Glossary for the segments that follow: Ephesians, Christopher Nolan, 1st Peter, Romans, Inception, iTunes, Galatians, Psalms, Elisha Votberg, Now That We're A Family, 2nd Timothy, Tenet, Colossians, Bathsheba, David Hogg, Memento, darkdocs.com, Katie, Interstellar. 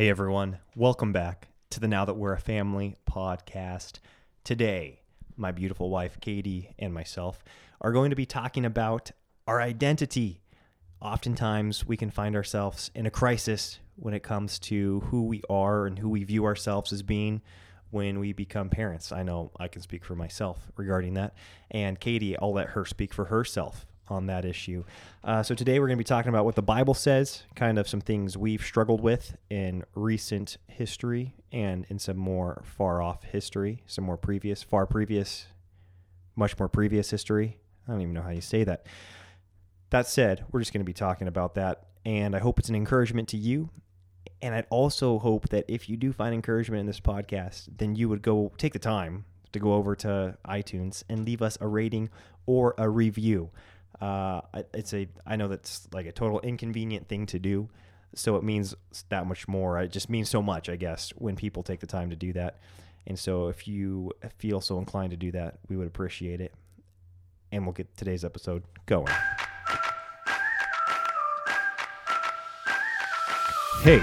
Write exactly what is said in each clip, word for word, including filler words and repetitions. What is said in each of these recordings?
Hey everyone, welcome back to the Now That We're A Family podcast. Today, my beautiful wife Katie and myself are going to be talking about our identity. Oftentimes, we can find ourselves in a crisis when it comes to who we are and who we view ourselves as being when we become parents. I know I can speak for myself regarding that, and Katie, I'll let her speak for herself on that issue. Uh, so today we're going to be talking about what the Bible says, kind of some things we've struggled with in recent history and in some more far off history, some more previous, far previous, much more previous history. I don't even know how you say that. That said, we're just going to be talking about that, and I hope it's an encouragement to you. And I'd also hope that if you do find encouragement in this podcast, then you would go take the time to go over to iTunes and leave us a rating or a review. Uh, it's a, I know that's like a total inconvenient thing to do, so it means that much more. It just means so much, I guess, when people take the time to do that. And so if you feel so inclined to do that, we would appreciate it. And we'll get today's episode going. Hey,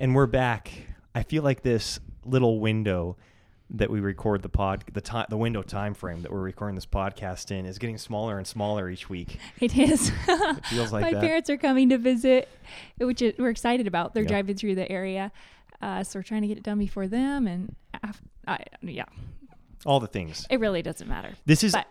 And we're back. I feel like this little window that we record the pod, the time, the window time frame that we're recording this podcast in is getting smaller and smaller each week. It is. It feels like My that. parents are coming to visit, which it, we're excited about. They're yep. driving through the area, uh, so we're trying to get it done before them. And after, I, yeah, all the things. It really doesn't matter. This is but.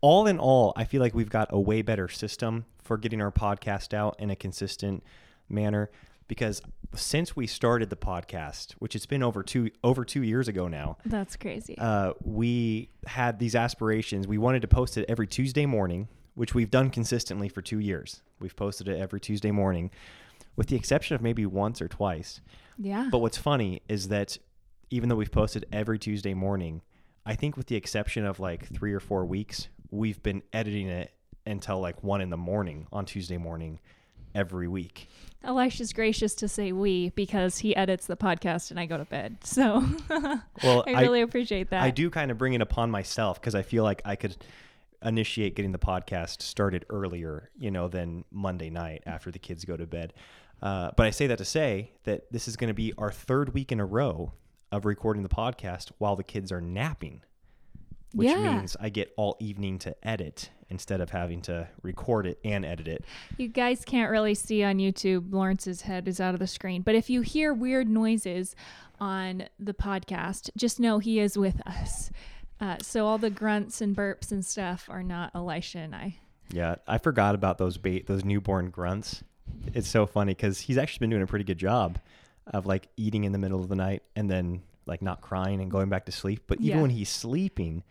all in all. I feel like we've got a way better system for getting our podcast out in a consistent manner. Because since we started the podcast, which it's been over two over two years ago now. That's crazy. Uh, we had these aspirations. We wanted to post it every Tuesday morning, which we've done consistently for two years. We've posted it every Tuesday morning, with the exception of maybe once or twice. Yeah. But what's funny is that even though we've posted every Tuesday morning, I think with the exception of like three or four weeks, we've been editing it until like one in the morning on Tuesday morning every week. Elisha's gracious to say we because he edits the podcast and I go to bed. So well, I really I, appreciate that. I do kind of bring it upon myself because I feel like I could initiate getting the podcast started earlier, you know, than Monday night after the kids go to bed. Uh, but I say that to say that this is going to be our third week in a row of recording the podcast while the kids are napping, which yeah. means I get all evening to edit instead of having to record it and edit it. You guys can't really see on YouTube, Lawrence's head is out of the screen. But if you hear weird noises on the podcast, just know he is with us. Uh, so all the grunts and burps and stuff are not Elisha and I. Yeah, I forgot about those ba- those newborn grunts. It's so funny because he's actually been doing a pretty good job of like eating in the middle of the night and then like not crying and going back to sleep. But even yeah. when he's sleeping,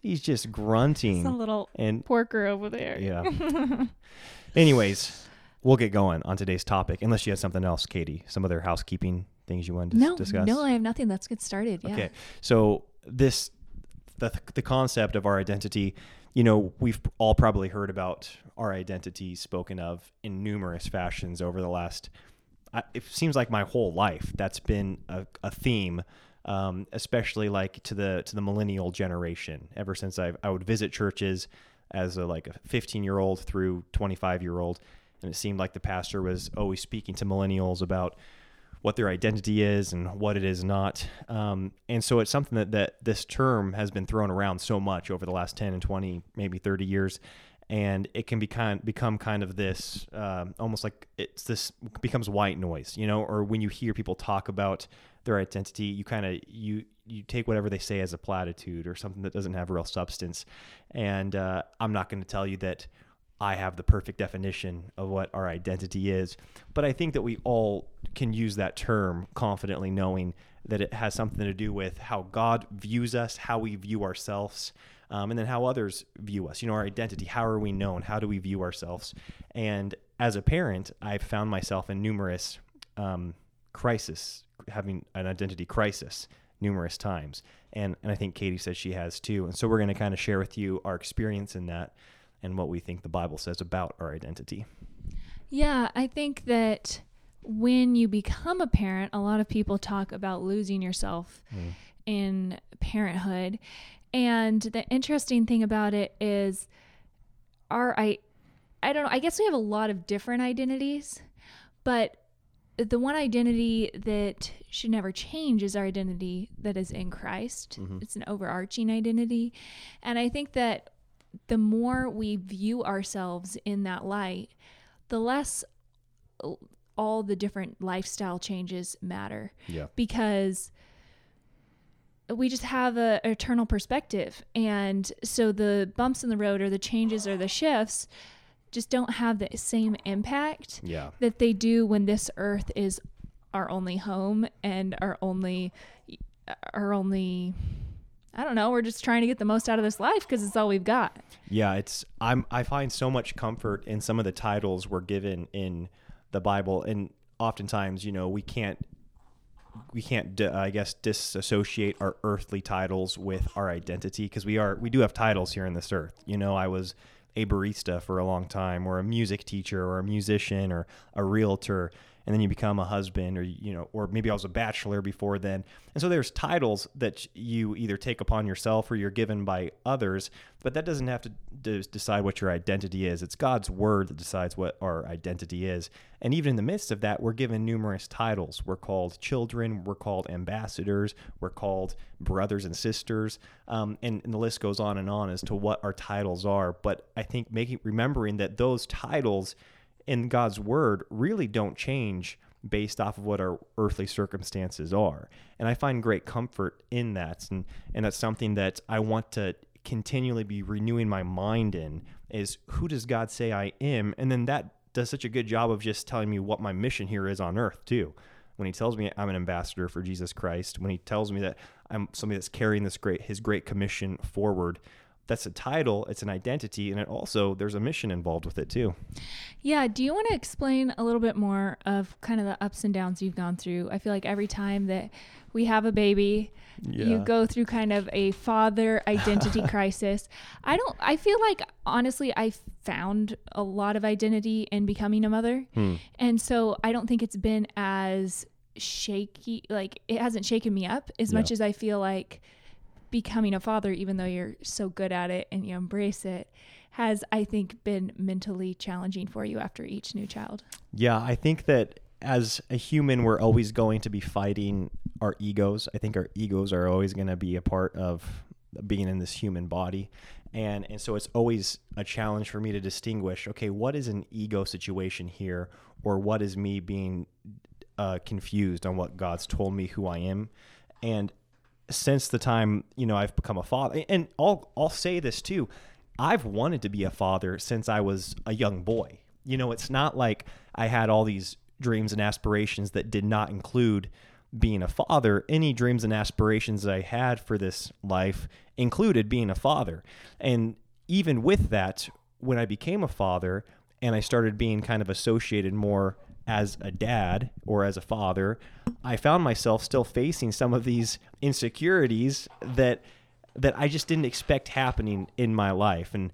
he's just grunting. It's a little and, porker over there. Yeah. Anyways, we'll get going on today's topic. Unless you had something else, Katie, some other housekeeping things you wanted to no, s- discuss? No, I have nothing. Let's get started. Yeah. Okay. So this, the, the concept of our identity, you know, we've all probably heard about our identity spoken of in numerous fashions over the last, I, it seems like my whole life, that's been a, a theme. Um, especially like to the to the millennial generation. Ever since I I would visit churches as a, like a fifteen-year-old through twenty-five-year-old, and it seemed like the pastor was always speaking to millennials about what their identity is and what it is not. Um, and so it's something that, that this term has been thrown around so much over the last ten and twenty, maybe thirty years, and it can be kind, become kind of this, um, almost like it's this becomes white noise, you know, or when you hear people talk about their identity, you kind of you you take whatever they say as a platitude or something that doesn't have real substance. And uh, I'm not going to tell you that I have the perfect definition of what our identity is. But I think that we all can use that term confidently, knowing that it has something to do with how God views us, how we view ourselves, um, and then how others view us. You know, our identity, how are we known? How do we view ourselves? And as a parent, I've found myself in numerous um, crisis, having an identity crisis numerous times. And, and I think Katie says she has too. And so we're going to kind of share with you our experience in that and what we think the Bible says about our identity. Yeah, I think that when you become a parent, a lot of people talk about losing yourself mm. in parenthood. And the interesting thing about it is our, I, I don't know, I guess we have a lot of different identities, but the one identity that should never change is our identity that is in Christ. Mm-hmm. It's an overarching identity. And I think that the more we view ourselves in that light, the less all the different lifestyle changes matter. Yeah. Because we just have a eternal perspective. And so the bumps in the road or the changes or the shifts just don't have the same impact yeah. that they do when this earth is our only home and our only, our only, I don't know, we're just trying to get the most out of this life because it's all we've got. Yeah, it's I'm I find so much comfort in some of the titles we're given in the Bible, and oftentimes, you know, we can't we can't uh, I guess disassociate our earthly titles with our identity, because we are we do have titles here in this earth. You know, I was a barista for a long time, or a music teacher, or a musician, or a realtor, and then you become a husband, or, you know, or maybe I was a bachelor before then. And so there's titles that you either take upon yourself or you're given by others, but that doesn't have to d- decide what your identity is. It's God's word that decides what our identity is. And even in the midst of that, we're given numerous titles. We're called children, we're called ambassadors, we're called brothers and sisters, um, and, and the list goes on and on as to what our titles are. But I think making remembering that those titles in God's word really don't change based off of what our earthly circumstances are. And I find great comfort in that. And, and that's something that I want to continually be renewing my mind in, is who does God say I am? And then that does such a good job of just telling me what my mission here is on earth too. When he tells me I'm an ambassador for Jesus Christ, when he tells me that I'm somebody that's carrying this great, his great commission forward, that's a title, it's an identity, and it also, there's a mission involved with it too. Yeah, do you want to explain a little bit more of kind of the ups and downs you've gone through? I feel like every time that we have a baby, yeah. you go through kind of a father identity crisis. I don't, I feel like, honestly, I found a lot of identity in becoming a mother. Hmm. And so I don't think it's been as shaky, like it hasn't shaken me up as yeah. much as I feel like becoming a father, even though you're so good at it and you embrace it, has, I think, been mentally challenging for you after each new child. Yeah, I think that as a human, we're always going to be fighting our egos. I think our egos are always going to be a part of being in this human body. And and so it's always a challenge for me to distinguish, okay, what is an ego situation here, or what is me being uh, confused on what God's told me who I am? And since the time, you know, I've become a father, and I'll, I'll say this too, I've wanted to be a father since I was a young boy. You know, it's not like I had all these dreams and aspirations that did not include being a father. Any dreams and aspirations that I had for this life included being a father. And even with that, when I became a father and I started being kind of associated more as a dad or as a father, I found myself still facing some of these insecurities that that I just didn't expect happening in my life. And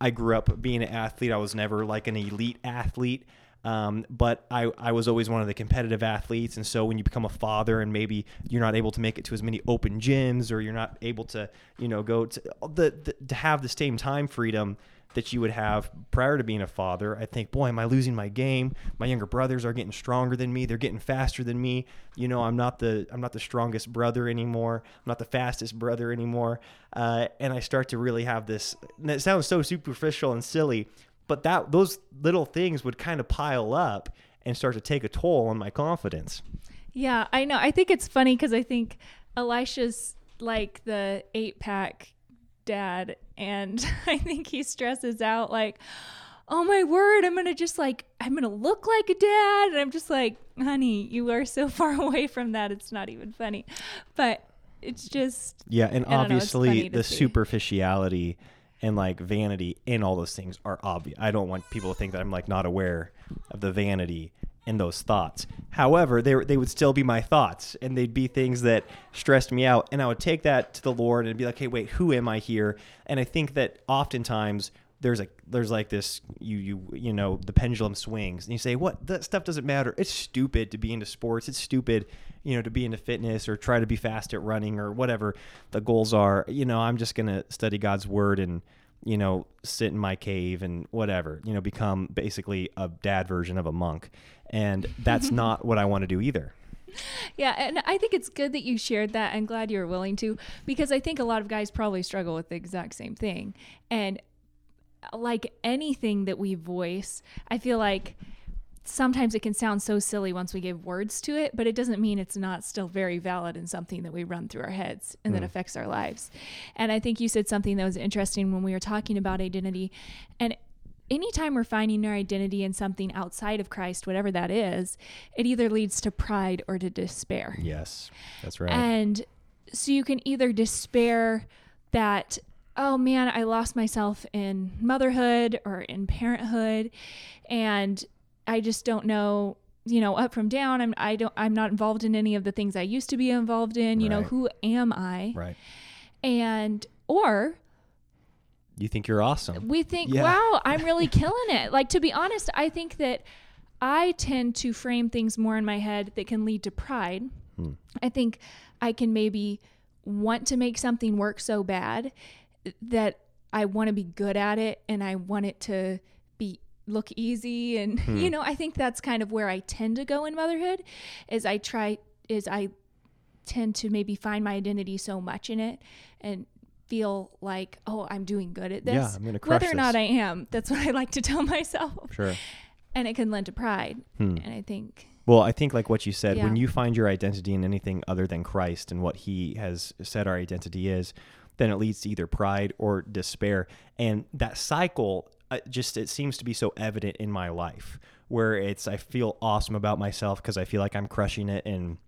I grew up being an athlete. I was never like an elite athlete, um, but I, I was always one of the competitive athletes. And so when you become a father and maybe you're not able to make it to as many open gyms, or you're not able to, you know, go to the, the to have the same time freedom that you would have prior to being a father, I think, boy, am I losing my game? My younger brothers are getting stronger than me. They're getting faster than me. You know, I'm not the I'm not the strongest brother anymore. I'm not the fastest brother anymore. Uh, and I start to really have this. And it sounds so superficial and silly, but that those little things would kind of pile up and start to take a toll on my confidence. Yeah, I know. I think it's funny because I think Elisha's like the eight pack dad, and I think he stresses out like, oh my word, I'm going to just like, I'm going to look like a dad. And I'm just like, honey, you are so far away from that. It's not even funny, but it's just, yeah. And obviously the superficiality and like vanity and all those things are obvious. I don't want people to think that I'm like not aware of the vanity in those thoughts. However, they were, they would still be my thoughts, and they'd be things that stressed me out. And I would take that to the Lord and be like, hey, wait, who am I here? And I think that oftentimes there's a, there's like this, you, you, you know, the pendulum swings and you say, what, that stuff doesn't matter. It's stupid to be into sports. It's stupid, you know, to be into fitness or try to be fast at running or whatever the goals are. You know, I'm just going to study God's word and, you know, sit in my cave and whatever, you know, become basically a dad version of a monk. And that's not what I want to do either. Yeah. And I think it's good that you shared that. I'm glad you're willing to, because I think a lot of guys probably struggle with the exact same thing. And like anything that we voice, I feel like sometimes it can sound so silly once we give words to it, but it doesn't mean it's not still very valid and something that we run through our heads and mm. that affects our lives. And I think you said something that was interesting when we were talking about identity. And anytime we're finding our identity in something outside of Christ, whatever that is, it either leads to pride or to despair. Yes, that's right. And so you can either despair that, oh man, I lost myself in motherhood or in parenthood, and I just don't know, you know, up from down. I'm, I don't, I'm not involved in any of the things I used to be involved in. You right. know, who am I? Right. And, or... you think you're awesome. We think, yeah. wow, I'm really killing it. Like, to be honest, I think that I tend to frame things more in my head that can lead to pride. Hmm. I think I can maybe want to make something work so bad that I want to be good at it and I want it to be look easy. And, hmm. you know, I think that's kind of where I tend to go in motherhood is I try, is I tend to maybe find my identity so much in it and feel like, oh, I'm doing good at this. Yeah, I'm gonna crush whether or not this. I am. That's what I like to tell myself. Sure. And it can lend to pride. Hmm. And I think... Well, I think like what you said, yeah. when you find your identity in anything other than Christ and what he has said our identity is, then it leads to either pride or despair. And that cycle, uh, just it seems to be so evident in my life where it's, I feel awesome about myself because I feel like I'm crushing it and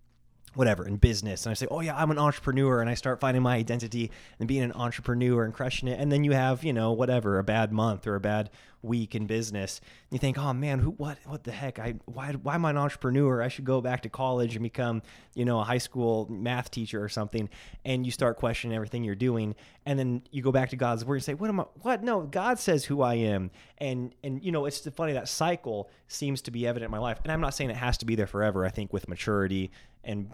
whatever in business. And I say, oh yeah, I'm an entrepreneur. And I start finding my identity and being an entrepreneur and crushing it. And then you have, you know, whatever, a bad month or a bad week in business. And you think, oh man, who, what, what the heck? I, why, why am I an entrepreneur? I should go back to college and become, you know, a high school math teacher or something. And you start questioning everything you're doing. And then you go back to God's word and say, what am I, what? No, God says who I am. And, and, you know, it's funny, that cycle seems to be evident in my life. And I'm not saying it has to be there forever. I think with maturity and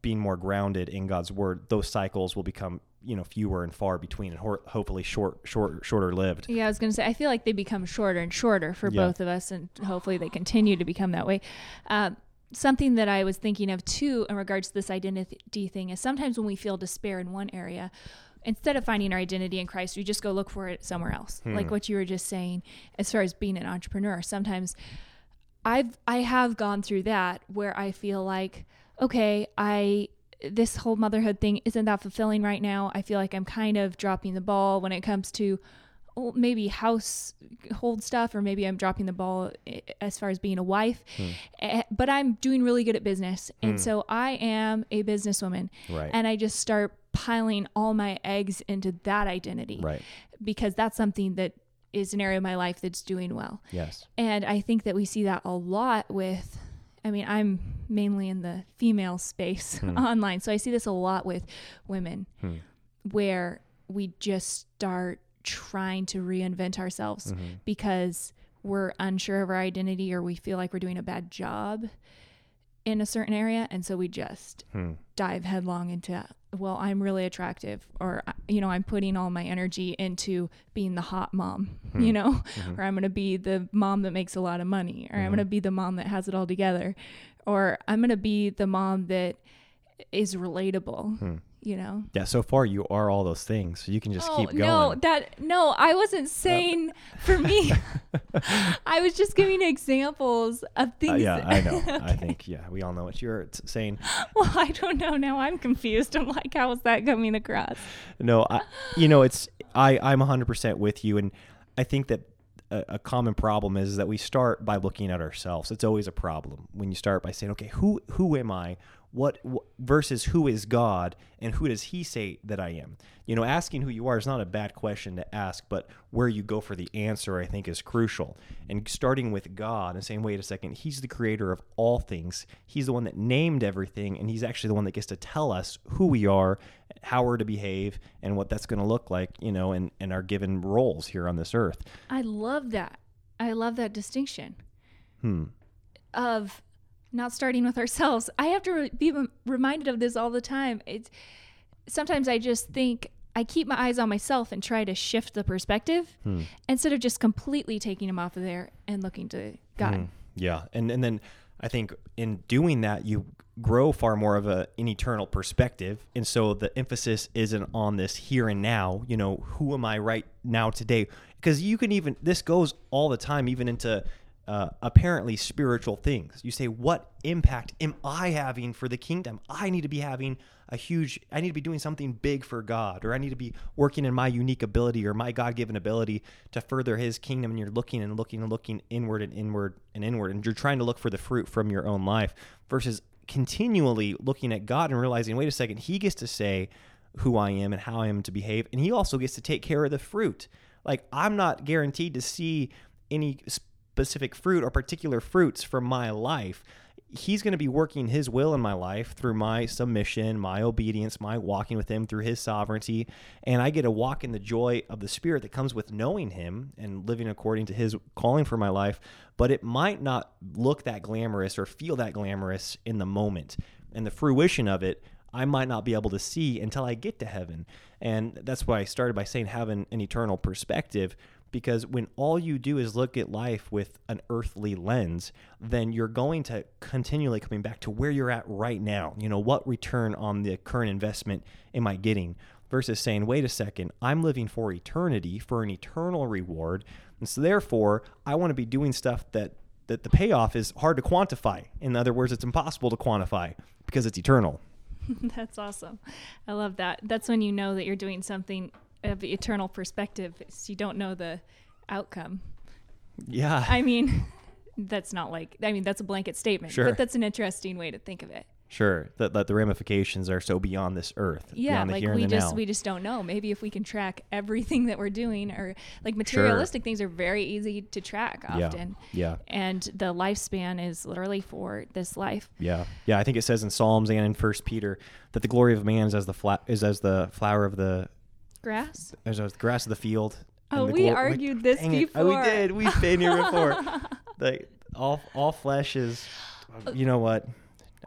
being more grounded in God's word, those cycles will become, you know, fewer and far between and ho- hopefully short, short, shorter lived. Yeah. I was going to say, I feel like they become shorter and shorter for yeah. both of us, and hopefully they continue to become that way. Um, something that I was thinking of too, in regards to this identity thing, is sometimes when we feel despair in one area, instead of finding our identity in Christ, we just go look for it somewhere else. Hmm. Like what you were just saying, as far as being an entrepreneur, sometimes I've, I have gone through that where I feel like, okay, I, this whole motherhood thing isn't that fulfilling right now. I feel like I'm kind of dropping the ball when it comes to oh, maybe household stuff, or maybe I'm dropping the ball as far as being a wife, hmm. but I'm doing really good at business. Hmm. And so I am a businesswoman, right. and I just start piling all my eggs into that identity, right. because that's something that is an area of my life that's doing well. Yes. And I think that we see that a lot with, I mean, I'm mainly in the female space hmm. online, so I see this a lot with women hmm. where we just start trying to reinvent ourselves mm-hmm. because we're unsure of our identity, or we feel like we're doing a bad job in a certain area. And so we just hmm. dive headlong into, well, I'm really attractive, or, you know, I'm putting all my energy into being the hot mom, hmm. you know, mm-hmm. or I'm going to be the mom that makes a lot of money, or mm-hmm. I'm going to be the mom that has it all together, or I'm going to be the mom that is relatable, hmm. you know? Yeah. So far you are all those things, so you can just oh, keep going. No, that, no, I wasn't saying oh. for me, I was just giving examples of things. Uh, yeah, that, I know. Okay. I think, yeah, we all know what you're saying. Well, I don't know. Now I'm confused. I'm like, how is that coming across? No, I, you know, it's, I, I'm one hundred percent with you. And I think that a, a common problem is that we start by looking at ourselves. It's always a problem when you start by saying, okay, who who am I? What wh- versus who is God, and who does he say that I am? You know, asking who you are is not a bad question to ask, but where you go for the answer, I think, is crucial. And starting with God and saying, wait a second, he's the creator of all things. He's the one that named everything, and he's actually the one that gets to tell us who we are, how we're to behave, and what that's going to look like, you know, and, and our given roles here on this earth. I love that. I love that distinction hmm. of... not starting with ourselves. I have to be reminded of this all the time. It's sometimes I just think I keep my eyes on myself and try to shift the perspective hmm. instead of just completely taking them off of there and looking to God. Hmm. Yeah, and and then I think in doing that you grow far more of a an eternal perspective, and so the emphasis isn't on this here and now. You know, who am I right now today? Because you can even this goes all the time, even into. Uh, apparently spiritual things. You say, what impact am I having for the kingdom? I need to be having a huge, I need to be doing something big for God, or I need to be working in my unique ability or my God-given ability to further his kingdom. And you're looking and looking and looking inward and inward and inward. And you're trying to look for the fruit from your own life versus continually looking at God and realizing, wait a second, he gets to say who I am and how I am to behave. And he also gets to take care of the fruit. Like, I'm not guaranteed to see any sp- specific fruit or particular fruits from my life. He's going to be working his will in my life through my submission, my obedience, my walking with him through his sovereignty. And I get to walk in the joy of the Spirit that comes with knowing him and living according to his calling for my life. But it might not look that glamorous or feel that glamorous in the moment. And the fruition of it, I might not be able to see until I get to heaven. And that's why I started by saying having an eternal perspective. Because when all you do is look at life with an earthly lens, then you're going to continually coming back to where you're at right now. You know, what return on the current investment am I getting? Versus saying, wait a second, I'm living for eternity, for an eternal reward. And so therefore, I want to be doing stuff that, that the payoff is hard to quantify. In other words, it's impossible to quantify because it's eternal. That's awesome. I love that. That's when you know that you're doing something of the eternal perspective, so you don't know the outcome. Yeah. I mean, that's not like, I mean, that's a blanket statement, sure. But that's an interesting way to think of it. Sure. That, that the ramifications are so beyond this earth. Yeah. Like we just, now. we just don't know. Maybe if we can track everything that we're doing, or like materialistic sure. things are very easy to track often. Yeah. yeah. And the lifespan is literally for this life. Yeah. Yeah. I think it says in Psalms and in First Peter that the glory of man is as the fla- is as the flower of the grass? There's the grass of the field. Oh, the we glo- argued like, this before. Oh, we did. We've been here before. Like all, all flesh is. You know what?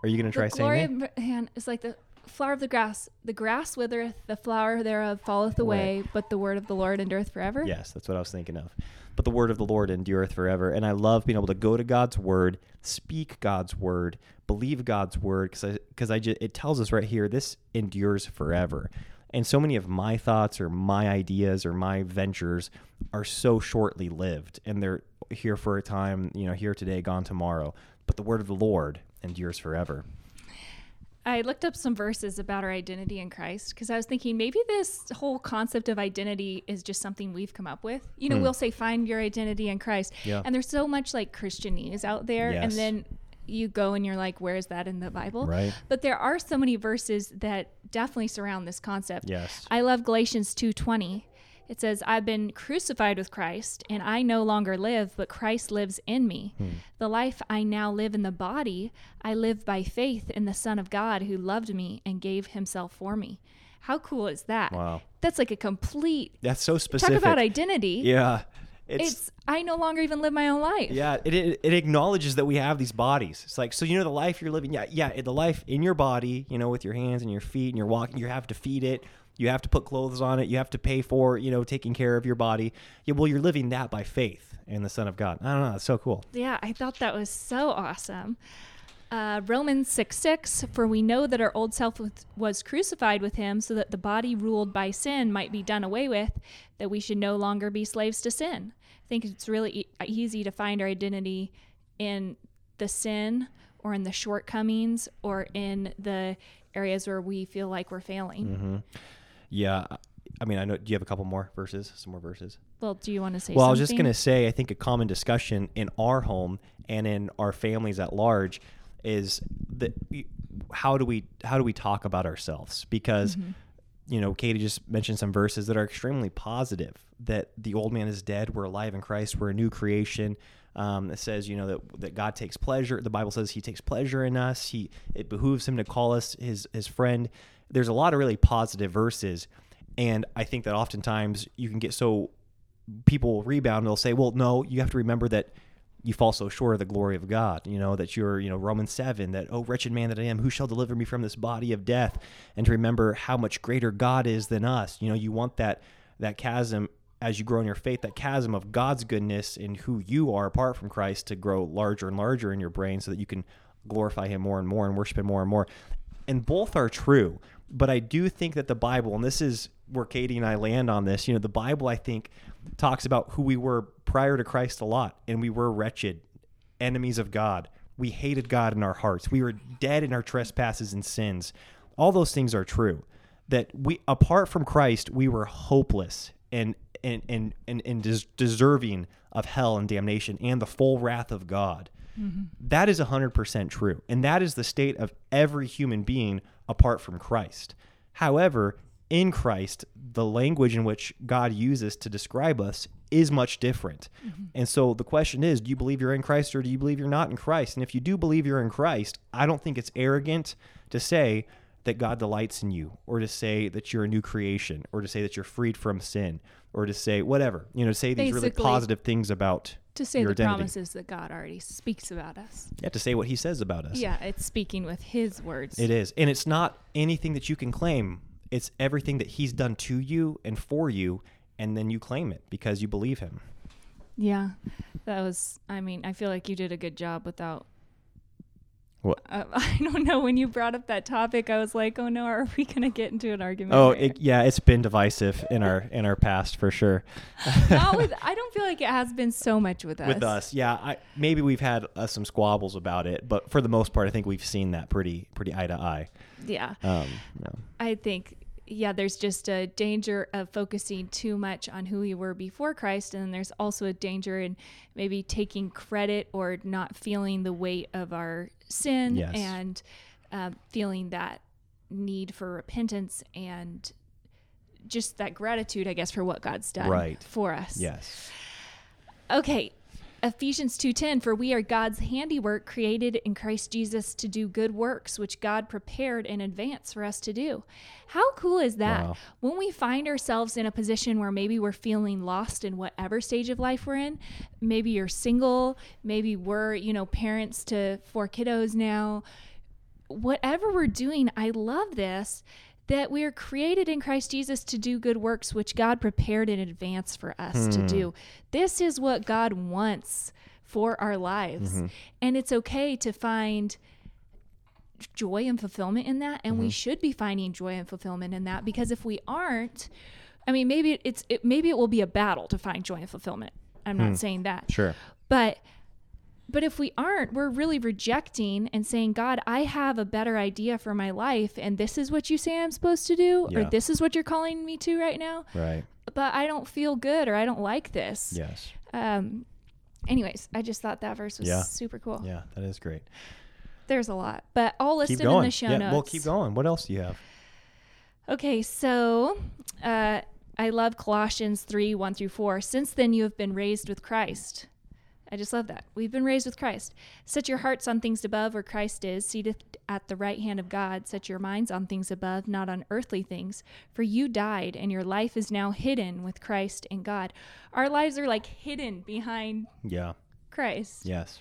Are you going to try saying that? The glory of man is like the flower of the grass. The grass withereth, the flower thereof falleth away, right. But the word of the Lord endureth forever. Yes, that's what I was thinking of. But the word of the Lord endureth forever. And I love being able to go to God's word, speak God's word, believe God's word, because I, because I just, it tells us right here, this endures forever. And so many of my thoughts or my ideas or my ventures are so shortly lived, and they're here for a time, you know, here today, gone tomorrow. But the word of the Lord endures forever. I looked up some verses about our identity in Christ because I was thinking maybe this whole concept of identity is just something we've come up with. You know, hmm. we'll say, find your identity in Christ. Yeah. And there's so much like Christianese out there. Yes. And then you go and you're like, where is that in the Bible? Right. But there are so many verses that definitely surround this concept. Yes. I love Galatians two twenty. It says, I've been crucified with Christ, and I no longer live, but Christ lives in me. Hmm. The life I now live in the body, I live by faith in the Son of God who loved me and gave himself for me. How cool is that? Wow. That's like a complete... That's so specific. Talk about identity. Yeah. It's, it's I no longer even live my own life. Yeah, it, it it acknowledges that we have these bodies. It's like, so you know the life you're living. Yeah, yeah, the life in your body, you know, with your hands and your feet and your walking, you have to feed it. You have to put clothes on it. You have to pay for, you know, taking care of your body. Yeah, well, you're living that by faith in the Son of God. I don't know. It's so cool. Yeah, I thought that was so awesome. Uh, Romans six six, for we know that our old self was crucified with him so that the body ruled by sin might be done away with, that we should no longer be slaves to sin. I think it's really e- easy to find our identity in the sin or in the shortcomings or in the areas where we feel like we're failing. Mm-hmm. Yeah, I mean, I know, do you have a couple more verses, some more verses? Well, do you want to say well, something? Well, I was just going to say, I think a common discussion in our home and in our families at large is that how do we, how do we talk about ourselves? Because, mm-hmm. you know, Katie just mentioned some verses that are extremely positive, that the old man is dead, we're alive in Christ, we're a new creation. Um, it says, you know, that, that God takes pleasure. The Bible says he takes pleasure in us. He, it behooves him to call us his, his friend. There's a lot of really positive verses. And I think that oftentimes you can get so people will rebound and they'll say, well, no, you have to remember that you fall so short of the glory of God, you know, that you're, you know, Romans seven, that, oh, wretched man that I am, who shall deliver me from this body of death? And to remember how much greater God is than us. You know, you want that, that chasm as you grow in your faith, that chasm of God's goodness and who you are apart from Christ to grow larger and larger in your brain so that you can glorify him more and more and worship him more and more. And both are true. But I do think that the Bible, and this is where Katie and I land on this, you know, the Bible, I think, talks about who we were prior to Christ a lot, and we were wretched, enemies of God. We hated God in our hearts. We were dead in our trespasses and sins. All those things are true, that we, apart from Christ, we were hopeless and and and and, and des- deserving of hell and damnation and the full wrath of God. Mm-hmm. That is one hundred percent true. And that is the state of every human being apart from Christ. However, in Christ, the language in which God uses to describe us is much different. Mm-hmm. And so the question is, do you believe you're in Christ or do you believe you're not in Christ? And if you do believe you're in Christ, I don't think it's arrogant to say that God delights in you, or to say that you're a new creation, or to say that you're freed from sin, or to say whatever, you know, to say Basically, these really positive things about to say your the identity. Promises that God already speaks about us. You have to say what he says about us. Yeah, it's speaking with his words. It is. And it's not anything that you can claim. It's everything that he's done to you and for you, and then you claim it because you believe him. Yeah, that was, I mean, I feel like you did a good job without What? Uh, I don't know. When you brought up that topic, I was like, "Oh no, are we gonna get into an argument?" Oh, it, yeah, it's been divisive in our in our past for sure. Not with, I don't feel like it has been so much with us. With us, yeah. I, maybe we've had uh, some squabbles about it, but for the most part, I think we've seen that pretty pretty eye to eye. Yeah. Um, no. I think yeah. There's just a danger of focusing too much on who we were before Christ, and then there's also a danger in maybe taking credit or not feeling the weight of our sin yes. and uh, feeling that need for repentance and just that gratitude, I guess, for what God's done right. for us. Yes. Okay. Ephesians two ten, for we are God's handiwork created in Christ Jesus to do good works, which God prepared in advance for us to do. How cool is that? Wow. When we find ourselves in a position where maybe we're feeling lost in whatever stage of life we're in, maybe you're single, maybe we're, you know, parents to four kiddos now, whatever we're doing, I love this, that we are created in Christ Jesus to do good works, which God prepared in advance for us hmm. to do. This is what God wants for our lives. Mm-hmm. And it's okay to find joy and fulfillment in that. And mm-hmm. we should be finding joy and fulfillment in that, because if we aren't, I mean, maybe it's, it, maybe it will be a battle to find joy and fulfillment. I'm hmm. not saying that. Sure. But But if we aren't, we're really rejecting and saying, God, I have a better idea for my life, and this is what you say I'm supposed to do, yeah. or this is what you're calling me to right now. Right. But I don't feel good, or I don't like this. Yes. Um. Anyways, I just thought that verse was yeah. super cool. Yeah, that is great. There's a lot, but I'll list it in the show yeah, notes. Well, keep going. What else do you have? Okay, so... Uh, I love Colossians three, one through four. Since then you have been raised with Christ. I just love that. We've been raised with Christ. Set your hearts on things above, where Christ is, seated at the right hand of God. Set your minds on things above, not on earthly things. For you died, and your life is now hidden with Christ in God. Our lives are like hidden behind yeah. Christ. Yes.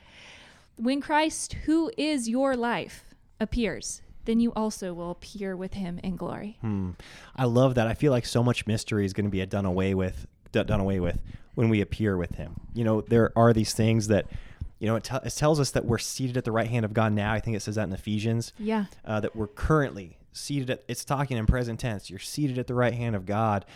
When Christ, who is your life, appears, then you also will appear with him in glory. Hmm. I love that. I feel like so much mystery is going to be done away with. done away with when we appear with him. You know, there are these things that, you know, it, t- it tells us that we're seated at the right hand of God now. I think it says that in Ephesians. Yeah. Uh, that we're currently seated at, it's talking in present tense. You're seated at the right hand of God.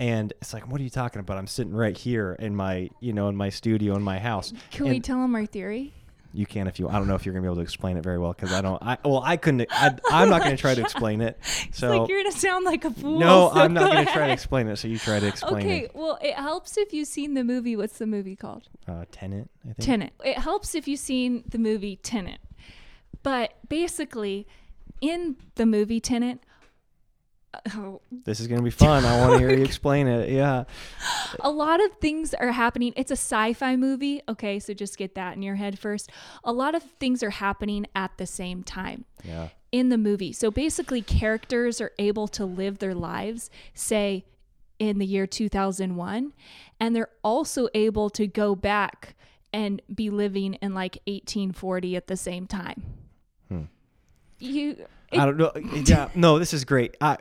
And it's like, what are you talking about? I'm sitting right here in my, you know, in my studio in my house. Can and we tell him our theory? You can if you. I don't know if you're gonna be able to explain it very well because I don't. I well, I couldn't. I, I'm not gonna try to explain it. So it's like you're gonna sound like a fool. No, so I'm not go gonna ahead. try to explain it. So you try to explain okay, it. Okay. Well, it helps if you've seen the movie. What's the movie called? Uh, Tenet. I think. Tenet. It helps if you've seen the movie Tenet. But basically, in the movie Tenet. Oh. This is going to be fun. I want to hear you explain it. Yeah. A lot of things are happening. It's a sci-fi movie. Okay. So just get that in your head first. A lot of things are happening at the same time yeah. in the movie. So basically characters are able to live their lives, say in the year two thousand one, and they're also able to go back and be living in like eighteen forty at the same time. Hmm. You, it, I don't know. Yeah. No, this is great. I,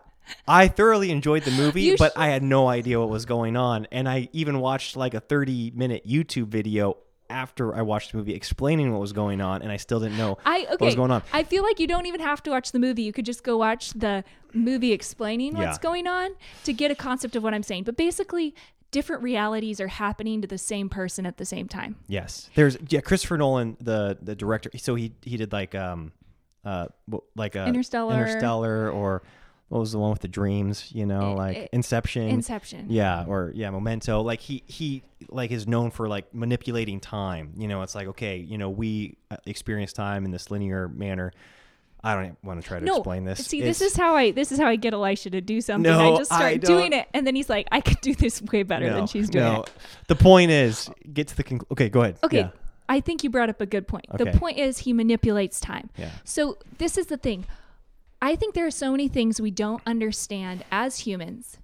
I thoroughly enjoyed the movie, but I had no idea what was going on. And I even watched like a thirty-minute YouTube video after I watched the movie explaining what was going on, and I still didn't know I, okay, what was going on. I feel like you don't even have to watch the movie. You could just go watch the movie explaining yeah. what's going on to get a concept of what I'm saying. But basically, different realities are happening to the same person at the same time. Yes. There's yeah, Christopher Nolan, the the director, so he, he did like, um, uh, like a Interstellar, Interstellar or... What was the one with the dreams, you know, like it, it, Inception. Inception. Yeah. Or yeah, Memento. Like he, he like is known for like manipulating time. You know, it's like, okay, you know, we experience time in this linear manner. I don't want to try to no, explain this. See, it's, this is how I this is how I get Elisha to do something. No, I just start I doing it. And then he's like, I could do this way better no, than she's doing no. it. The point is get to the conclusion. Okay, go ahead. Okay. Yeah. I think you brought up a good point. Okay. The point is he manipulates time. Yeah. So this is the thing. I think there are so many things we don't understand as humans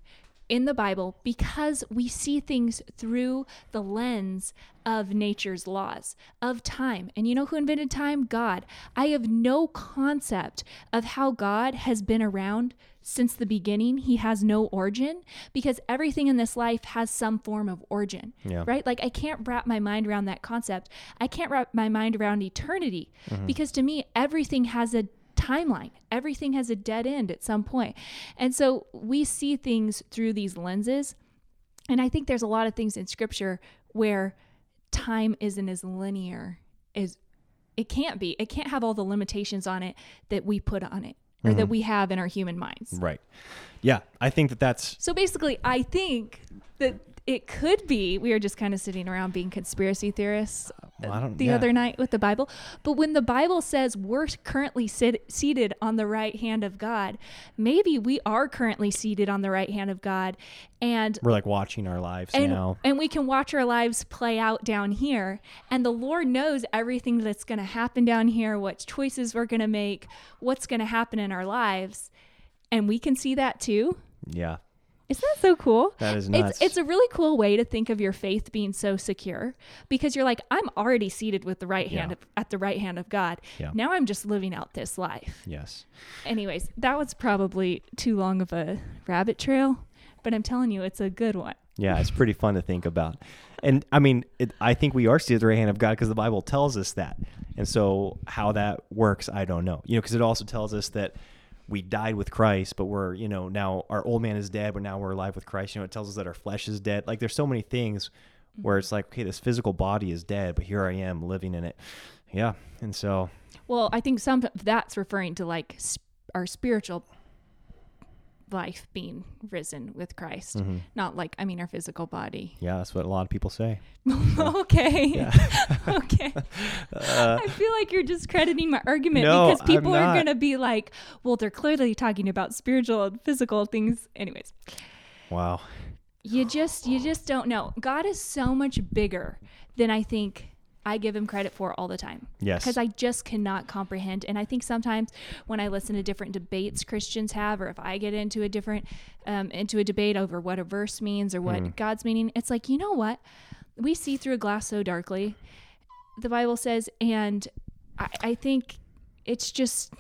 in the Bible because we see things through the lens of nature's laws, of time. And you know who invented time? God. I have no concept of how God has been around since the beginning. He has no origin because everything in this life has some form of origin, yeah. right? Like I can't wrap my mind around that concept. I can't wrap my mind around eternity mm-hmm. because to me, everything has a timeline. Everything has a dead end at some point. And so we see things through these lenses. And I think there's a lot of things in scripture where time isn't as linear as it can't be. It can't have all the limitations on it that we put on it or mm-hmm. that we have in our human minds. Right. Yeah. I think that that's. So basically, I think that it could be, we are just kind of sitting around being conspiracy theorists well, the yeah. other night with the Bible. But when the Bible says we're currently sit, seated on the right hand of God, maybe we are currently seated on the right hand of God. And we're like watching our lives and, now. And we can watch our lives play out down here. And the Lord knows everything that's going to happen down here, what choices we're going to make, what's going to happen in our lives. And we can see that too. Yeah. Isn't that so cool? That is nuts. It's, it's a really cool way to think of your faith being so secure because you're like, I'm already seated with the right yeah. hand of, at the right hand of God. Yeah. Now I'm just living out this life. Yes. Anyways, that was probably too long of a rabbit trail, but I'm telling you, it's a good one. Yeah, it's pretty fun to think about. And I mean, it, I think we are seated at the right hand of God because the Bible tells us that. And so how that works, I don't know. You know, because it also tells us that we died with Christ, but we're, you know, now our old man is dead, but now we're alive with Christ. You know, it tells us that our flesh is dead. Like there's so many things where it's like, okay, this physical body is dead, but here I am living in it. Yeah. And so, well, I think some of that's referring to like sp- our spiritual life being risen with Christ, mm-hmm. not like, I mean, our physical body. Yeah. That's what a lot of people say. Okay. Yeah. Okay. Uh, I feel like you're discrediting my argument no, because people are going to be like, well, they're clearly talking about spiritual and physical things. Anyways. Wow. You just, you just don't know. God is so much bigger than I think I give him credit for all the time. Yes. Because I just cannot comprehend. And I think sometimes when I listen to different debates Christians have, or if I get into a different, um, into a debate over what a verse means or what mm. God's meaning, it's like, you know what? We see through a glass so darkly, the Bible says, and I, I think it's just,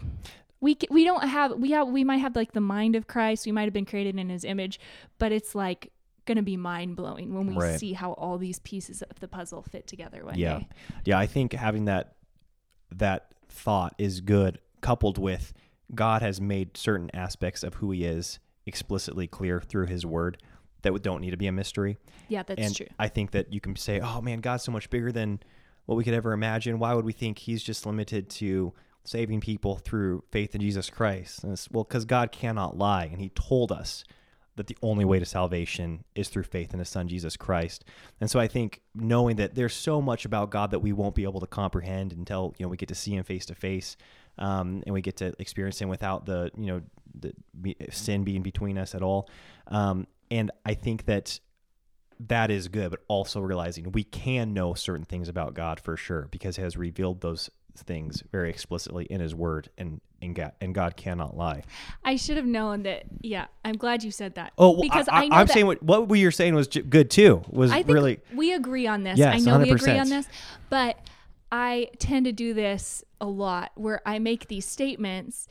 we we don't have, we have, we might have like the mind of Christ. We might've been created in his image, but it's like, going to be mind-blowing when we right. see how all these pieces of the puzzle fit together one yeah. day. Yeah, I think having that that thought is good, coupled with God has made certain aspects of who he is explicitly clear through his word that don't need to be a mystery. Yeah, that's and true. I think that you can say, oh man, God's so much bigger than what we could ever imagine. Why would we think he's just limited to saving people through faith in Jesus Christ? And it's, well, because God cannot lie, and he told us that the only way to salvation is through faith in his son, Jesus Christ. And so I think knowing that there's so much about God that we won't be able to comprehend until, you know, we get to see him face to face, um, and we get to experience him without the, you know, the sin being between us at all. Um, and I think that that is good, but also realizing we can know certain things about God for sure, because he has revealed those things very explicitly in his word, and and God, and God cannot lie. I should have known that. Yeah, I'm glad you said that. Oh, well, because I, I, I know I'm saying what what we were saying was j- good too. Was I think really we agree on this. Yes, I know one hundred percent. We agree on this, but I tend to do this a lot where I make these statements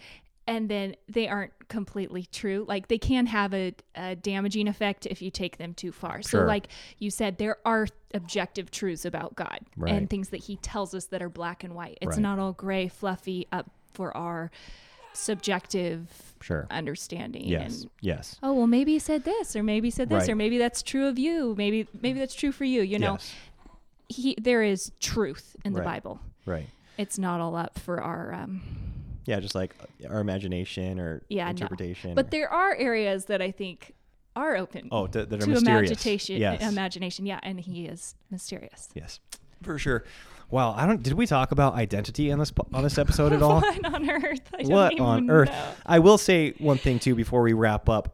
and then they aren't completely true. Like they can have a, a damaging effect if you take them too far. Sure. So like you said, there are objective truths about God, right, and things that he tells us that are black and white. It's right. Not all gray, fluffy, up for our subjective sure. understanding. Yes. And, yes. Oh, well, maybe he said this, or maybe he said this, right, or maybe that's true of you. Maybe, maybe that's true for you. You know, yes. he, there is truth in right. the Bible. Right. It's not all up for our, um, yeah, just like our imagination or yeah, interpretation. No. But or, there are areas that I think are open oh, that, that are to mysterious. Imagination, yes. imagination. Yeah, and he is mysterious. Yes, for sure. Wow, I don't. Did we talk about identity on this on this episode at all? What on earth? I don't what even on earth? Know. I will say one thing too before we wrap up.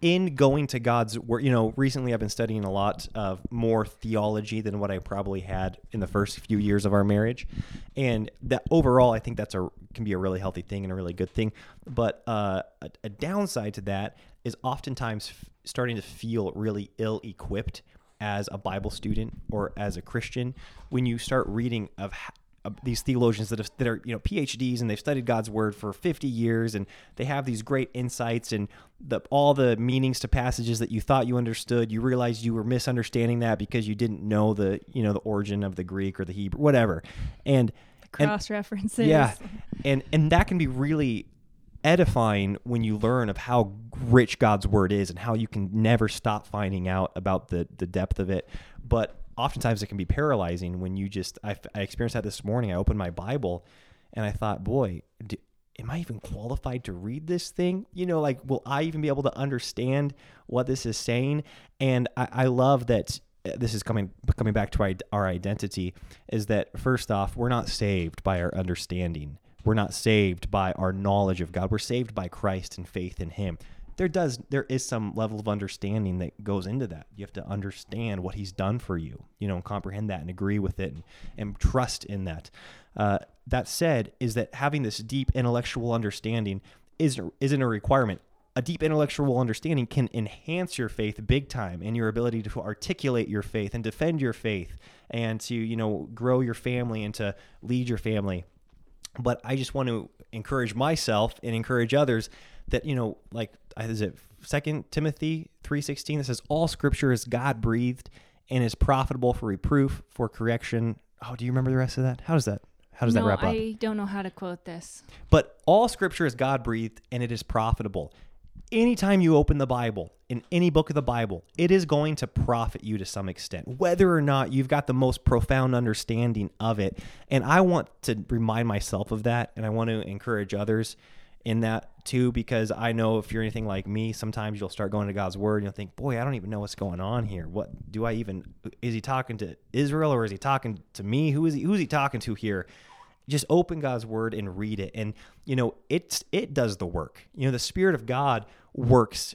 In going to God's word, you know, recently I've been studying a lot of more theology than what I probably had in the first few years of our marriage, and that overall I think that's a can be a really healthy thing and a really good thing. But uh, a, a downside to that is oftentimes f- starting to feel really ill-equipped as a Bible student or as a Christian when you start reading of. Ha- these theologians that have, that are, you know, P H Ds and they've studied God's word for fifty years and they have these great insights and the, all the meanings to passages that you thought you understood, you realize you were misunderstanding that because you didn't know the, you know, the origin of the Greek or the Hebrew, whatever. And cross references. Yeah. And, and that can be really edifying when you learn of how rich God's word is and how you can never stop finding out about the, the depth of it. But oftentimes it can be paralyzing when you just, I, I experienced that this morning. I opened my Bible and I thought, boy, do, am I even qualified to read this thing? You know, like, will I even be able to understand what this is saying? And I, I love that this is coming, coming back to our, our identity, is that first off, we're not saved by our understanding. We're not saved by our knowledge of God. We're saved by Christ and faith in him. There does, there is some level of understanding that goes into that. You have to understand what he's done for you, you know, and comprehend that and agree with it and, and trust in that. Uh, that said, is that having this deep intellectual understanding isn't, isn't a requirement. A deep intellectual understanding can enhance your faith big time and your ability to articulate your faith and defend your faith and to, you know, grow your family and to lead your family. But I just want to encourage myself and encourage others that, you know, like, is it Second Timothy three sixteen? It says, all scripture is God-breathed and is profitable for reproof, for correction. Oh, do you remember the rest of that? How does that, how does no, that wrap I up? I don't know how to quote this. But all scripture is God-breathed and it is profitable. Anytime you open the Bible, in any book of the Bible, it is going to profit you to some extent, whether or not you've got the most profound understanding of it. And I want to remind myself of that, and I want to encourage others in that too, because I know if you're anything like me, sometimes you'll start going to God's word and you'll think, boy, I don't even know what's going on here. What do I even, is he talking to Israel or is he talking to me? Who is he, who's he talking to here? Just open God's word and read it. And, you know, it's, it does the work. You know, the Spirit of God works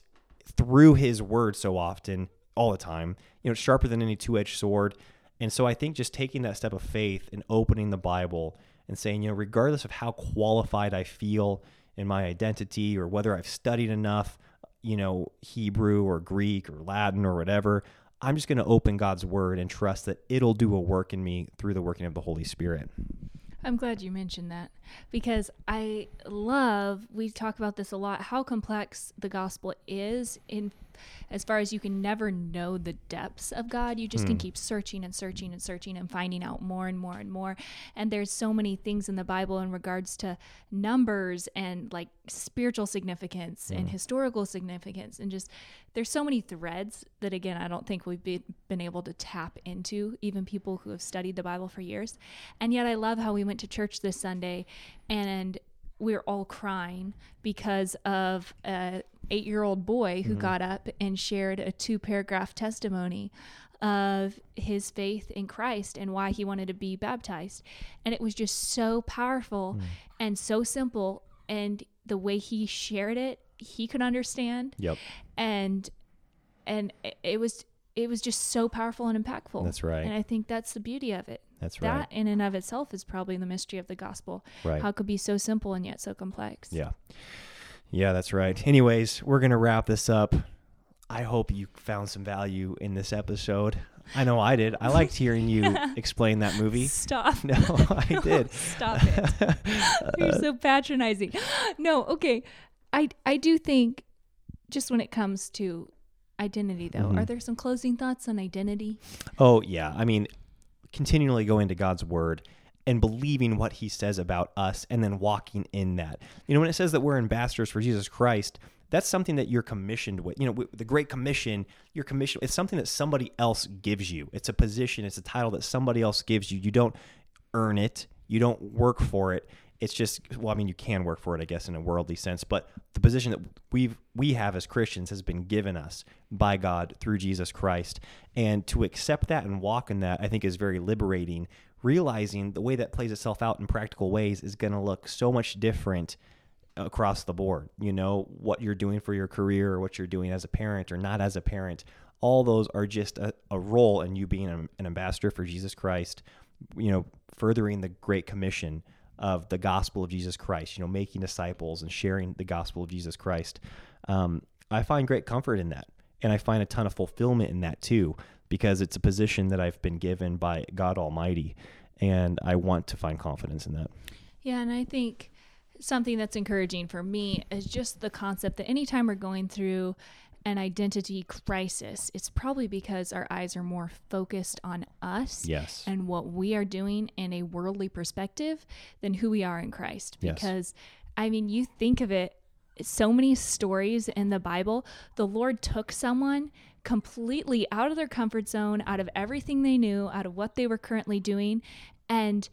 through his word so often, all the time, you know, it's sharper than any two-edged sword. And so I think just taking that step of faith and opening the Bible and saying, you know, regardless of how qualified I feel in my identity or whether I've studied enough, you know, Hebrew or Greek or Latin or whatever, I'm just going to open God's word and trust that it'll do a work in me through the working of the Holy Spirit. I'm glad you mentioned that, because I love, we talk about this a lot, how complex the gospel is in as far as you can never know the depths of God. You just mm. can keep searching and searching and searching and finding out more and more and more. And there's so many things in the Bible in regards to numbers and like spiritual significance mm. and historical significance, and just there's so many threads that, again, I don't think we've be, been able to tap into, even people who have studied the Bible for years. And yet I love how we went to church this Sunday and we're all crying because of a eight-year-old boy who mm-hmm. got up and shared a two-paragraph testimony of his faith in Christ and why he wanted to be baptized. And it was just so powerful mm. and so simple. And the way he shared it, he could understand. Yep. And and it was it was just so powerful and impactful. That's right. And I think that's the beauty of it. That's right. That in and of itself is probably the mystery of the gospel. Right. How it could be so simple and yet so complex. Yeah. Yeah, that's right. Anyways, we're going to wrap this up. I hope you found some value in this episode. I know I did. I liked hearing you explain that movie. Stop. No, I did. Stop it. You're so patronizing. No, okay. I, I do think, just when it comes to identity, though, mm-hmm. are there some closing thoughts on identity? Oh, yeah. I mean, continually going to God's word and believing what he says about us and then walking in that. You know, when it says that we're ambassadors for Jesus Christ, that's something that you're commissioned with. You know, with the Great Commission, you're commissioned. It's something that somebody else gives you. It's a position. It's a title that somebody else gives you. You don't earn it. You don't work for it. It's just, well, I mean, you can work for it, I guess, in a worldly sense, but the position that we've, we have as Christians has been given us by God through Jesus Christ. And to accept that and walk in that, I think, is very liberating, realizing the way that plays itself out in practical ways is going to look so much different across the board. You know, what you're doing for your career or what you're doing as a parent or not as a parent, all those are just a, a role in you being a, an ambassador for Jesus Christ, you know, furthering the Great Commission of the gospel of Jesus Christ, you know, making disciples and sharing the gospel of Jesus Christ. Um, I find great comfort in that. And I find a ton of fulfillment in that too, because it's a position that I've been given by God Almighty. And I want to find confidence in that. Yeah. And I think something that's encouraging for me is just the concept that anytime we're going through an identity crisis, it's probably because our eyes are more focused on us yes. and what we are doing in a worldly perspective than who we are in Christ. Because, yes. I mean, you think of it, so many stories in the Bible, the Lord took someone completely out of their comfort zone, out of everything they knew, out of what they were currently doing, and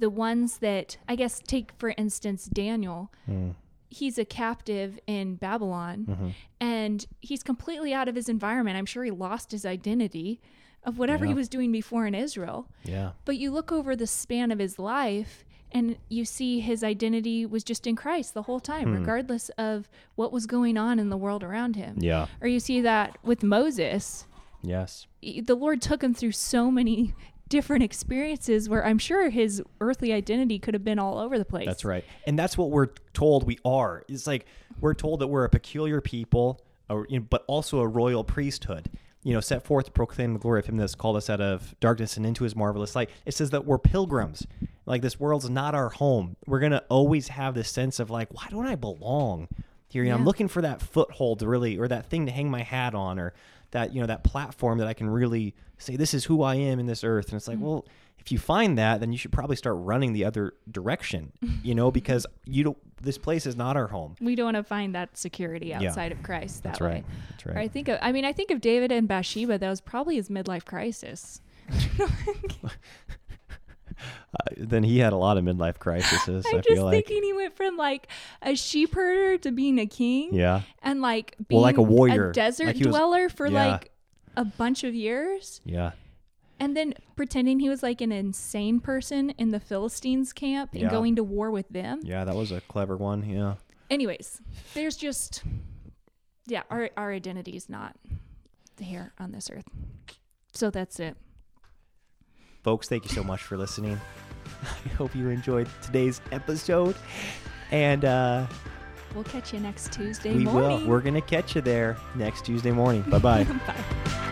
the ones that, I guess, take, for instance, Daniel, mm. he's a captive in Babylon mm-hmm. and he's completely out of his environment. I'm sure he lost his identity of whatever yeah. he was doing before in Israel. Yeah. But you look over the span of his life and you see his identity was just in Christ the whole time, hmm. regardless of what was going on in the world around him. Yeah. Or you see that with Moses. Yes. The Lord took him through so many different experiences where I'm sure his earthly identity could have been all over the place. That's right. And that's what we're told we are. It's like, we're told that we're a peculiar people, or, you know, but also a royal priesthood, you know, set forth to proclaim the glory of him that's called us out of darkness and into his marvelous light. It says that we're pilgrims. Like, this world's not our home. We're going to always have this sense of like, why don't I belong here? You know, yeah. I'm looking for that foothold to really, or that thing to hang my hat on, or that, you know, that platform that I can really say, this is who I am in this earth. And it's like, mm-hmm. well, if you find that, then you should probably start running the other direction, you know, because you don't, this place is not our home. We don't want to find that security outside yeah. of Christ that That's right. way. That's right. Or I think of, I mean, I think of David and Bathsheba, that was probably his midlife crisis. Uh, then he had a lot of midlife crises. I'm I feel just like. thinking he went from like a sheep herder to being a king. Yeah. And like being well, like a, warrior. a desert like dweller was, for yeah. like a bunch of years. Yeah. And then pretending he was like an insane person in the Philistines camp and yeah. going to war with them. Yeah, that was a clever one. Yeah. Anyways, there's just, yeah, our, our identity is not here on this earth. So that's it. Folks, thank you so much for listening. I hope you enjoyed today's episode. And uh, we'll catch you next Tuesday we morning. We will. We're going to catch you there next Tuesday morning. Bye-bye. Bye.